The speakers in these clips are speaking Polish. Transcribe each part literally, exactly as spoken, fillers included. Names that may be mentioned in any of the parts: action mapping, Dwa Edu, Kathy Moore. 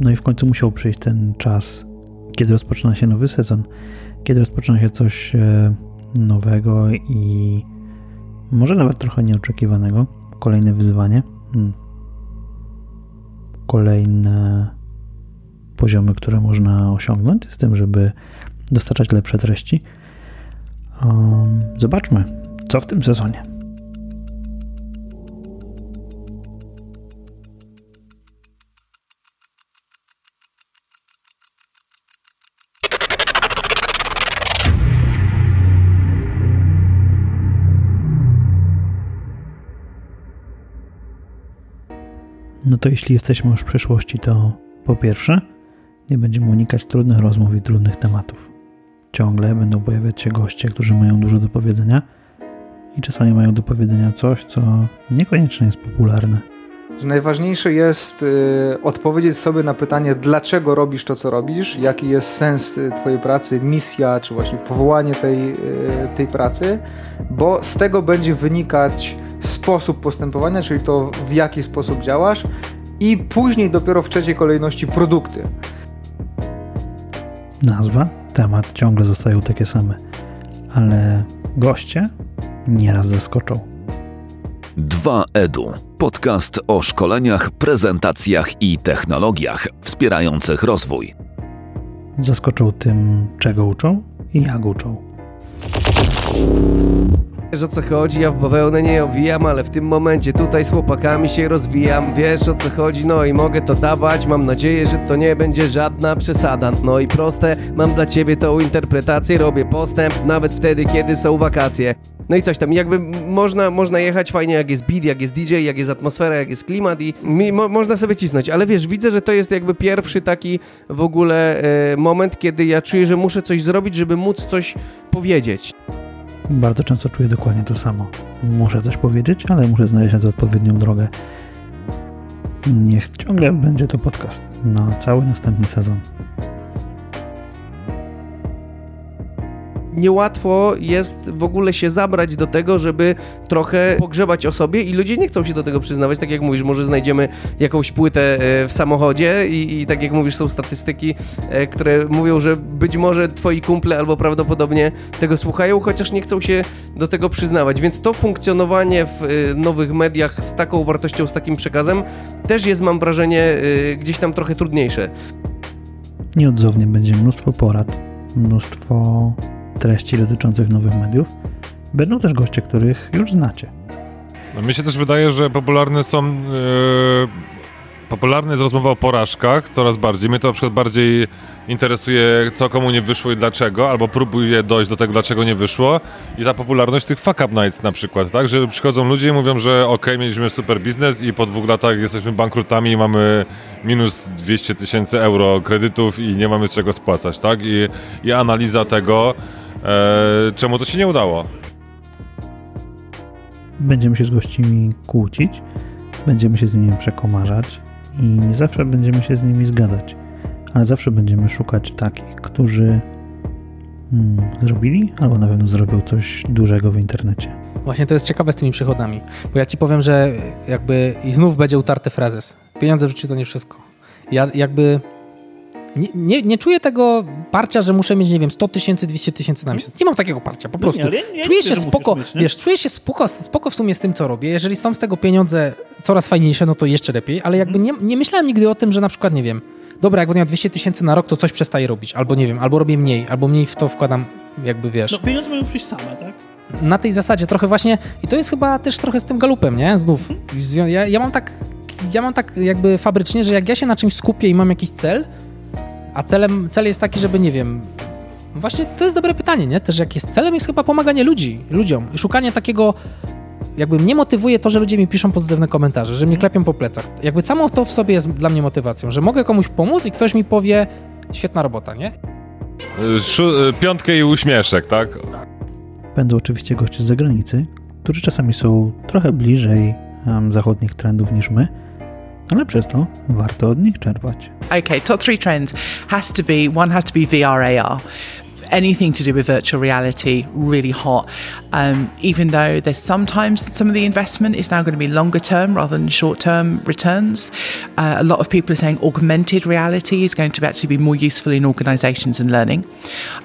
No i w końcu musiał przyjść ten czas, kiedy rozpoczyna się nowy sezon, kiedy rozpoczyna się coś nowego i może nawet trochę nieoczekiwanego. Kolejne wyzwanie, kolejne poziomy, które można osiągnąć z tym, żeby dostarczać lepsze treści. Zobaczmy, co w tym sezonie. No to jeśli jesteśmy już w przyszłości, to po pierwsze nie będziemy unikać trudnych rozmów i trudnych tematów. Ciągle będą pojawiać się goście, którzy mają dużo do powiedzenia i czasami mają do powiedzenia coś, co niekoniecznie jest popularne. Najważniejsze jest y, odpowiedzieć sobie na pytanie, dlaczego robisz to, co robisz, jaki jest sens twojej pracy, misja, czy właśnie powołanie tej, y, tej pracy, bo z tego będzie wynikać sposób postępowania, czyli to, w jaki sposób działasz, i później dopiero w trzeciej kolejności produkty. Nazwa, temat ciągle zostają takie same, ale goście nieraz zaskoczą. Dwa Edu. Podcast o szkoleniach, prezentacjach i technologiach wspierających rozwój. Zaskoczą tym, czego uczą i jak uczą. Wiesz, o co chodzi, ja w bawełnę nie owijam, ale w tym momencie tutaj z chłopakami się rozwijam. Wiesz, o co chodzi, no i mogę to dawać, mam nadzieję, że to nie będzie żadna przesada. No i proste, mam dla ciebie tą interpretację, robię postęp, nawet wtedy, kiedy są wakacje. No i coś tam, jakby można, można jechać fajnie, jak jest beat, jak jest D J, jak jest atmosfera, jak jest klimat i mi, mo, można sobie cisnąć. Ale wiesz, widzę, że to jest jakby pierwszy taki w ogóle e, moment, kiedy ja czuję, że muszę coś zrobić, żeby móc coś powiedzieć. Bardzo często czuję dokładnie to samo. Muszę coś powiedzieć, ale muszę znaleźć na to odpowiednią drogę. Niech ciągle będzie to podcast na cały następny sezon. Niełatwo jest w ogóle się zabrać do tego, żeby trochę pogrzebać o sobie i ludzie nie chcą się do tego przyznawać. Tak jak mówisz, może znajdziemy jakąś płytę w samochodzie i, i tak jak mówisz, są statystyki, które mówią, że być może twoi kumple albo prawdopodobnie tego słuchają, chociaż nie chcą się do tego przyznawać. Więc to funkcjonowanie w nowych mediach z taką wartością, z takim przekazem też jest, mam wrażenie, gdzieś tam trochę trudniejsze. Nieodzownie będzie mnóstwo porad, mnóstwo treści dotyczących nowych mediów. Będą też goście, których już znacie. No, mnie się też wydaje, że popularne są... Yy, popularna jest rozmowa o porażkach coraz bardziej. Mnie to na przykład bardziej interesuje, co komu nie wyszło i dlaczego, albo próbuję dojść do tego, dlaczego nie wyszło. I ta popularność tych fuck up nights na przykład, tak? Że przychodzą ludzie i mówią, że okej, okay, mieliśmy super biznes i po dwóch latach jesteśmy bankrutami i mamy minus dwieście tysięcy euro kredytów i nie mamy z czego spłacać, tak? I, i analiza tego, Eee, czemu to się nie udało? Będziemy się z gościmi kłócić, będziemy się z nimi przekomarzać i nie zawsze będziemy się z nimi zgadzać, ale zawsze będziemy szukać takich, którzy hmm, zrobili albo na pewno zrobią coś dużego w internecie. Właśnie to jest ciekawe z tymi przychodami, bo ja ci powiem, że jakby i znów będzie utarty frazes. Pieniądze w życiu to nie wszystko. Ja jakby... Nie, nie, nie czuję tego parcia, że muszę mieć, nie wiem, sto tysięcy, dwieście tysięcy na miesiąc. Nie mam takiego parcia, po prostu. No nie, nie, nie czuję, nie, się spoko, mieć, wiesz, czuję się spoko, spoko w sumie z tym, co robię. Jeżeli są z tego pieniądze coraz fajniejsze, no to jeszcze lepiej, ale jakby nie, nie myślałem nigdy o tym, że na przykład, nie wiem, dobra, jakbym miał dwieście tysięcy na rok, to coś przestaję robić, albo nie wiem, albo robię mniej, albo mniej w to wkładam, jakby, wiesz. No pieniądze mają przyjść same, tak? Na tej zasadzie trochę właśnie, i to jest chyba też trochę z tym galupem, nie? Znów. Ja, ja mam tak, ja mam tak jakby fabrycznie, że jak ja się na czymś skupię i mam jakiś cel, a celem, cel jest taki, żeby, nie wiem, właśnie to jest dobre pytanie, nie? Też jak jest celem, jest chyba pomaganie ludzi, ludziom i szukanie takiego, jakby mnie motywuje to, że ludzie mi piszą pozytywne komentarze, że mnie klepią po plecach. Jakby samo to w sobie jest dla mnie motywacją, że mogę komuś pomóc i ktoś mi powie, świetna robota, nie? Szu- piątkę i uśmieszek, tak? Będą oczywiście goście z zagranicy, którzy czasami są trochę bliżej um, zachodnich trendów niż my, ale przez to warto od nich czerpać. Okay, top three trends has to be, one has to be V R A R. anything to do with virtual reality really hot, um, even though there's sometimes some of the investment is now going to be longer term rather than short term returns. Uh, a lot of people are saying augmented reality is going to actually be more useful in organisations and learning.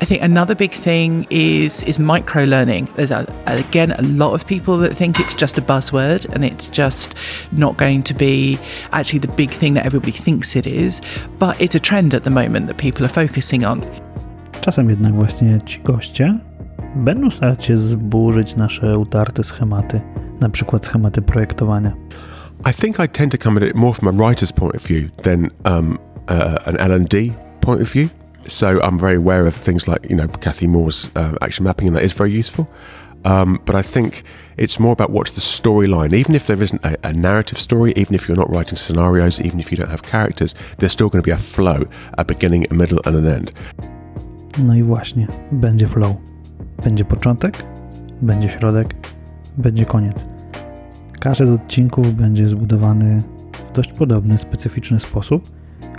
I think another big thing is is micro learning. There's a, again a lot of people that think it's just a buzzword and it's just not going to be actually the big thing that everybody thinks it is, but it's a trend at the moment that people are focusing on. Czasem jednak właśnie ci goście będą starać się zburzyć nasze utarte schematy, na przykład schematy projektowania. I think I tend to come at it more from a writer's point of view than um, uh, an L and D point of view. So I'm very aware of things like, you know, Kathy Moore's uh, action mapping, and that is very useful. Um, but I think it's more about what's the storyline. Even if there isn't a, a narrative story, even if you're not writing scenarios, even if you don't have characters, there's still going to be a flow, a beginning, a middle and an end. No i właśnie, będzie flow. Będzie początek, będzie środek, będzie koniec. Każdy z odcinków będzie zbudowany w dość podobny, specyficzny sposób,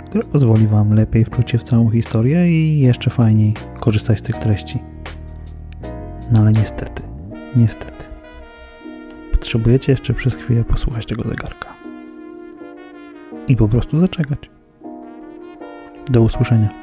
który pozwoli Wam lepiej wczuć się w całą historię i jeszcze fajniej korzystać z tych treści. No ale niestety, niestety, potrzebujecie jeszcze przez chwilę posłuchać tego zegarka. I po prostu zaczekać. Do usłyszenia.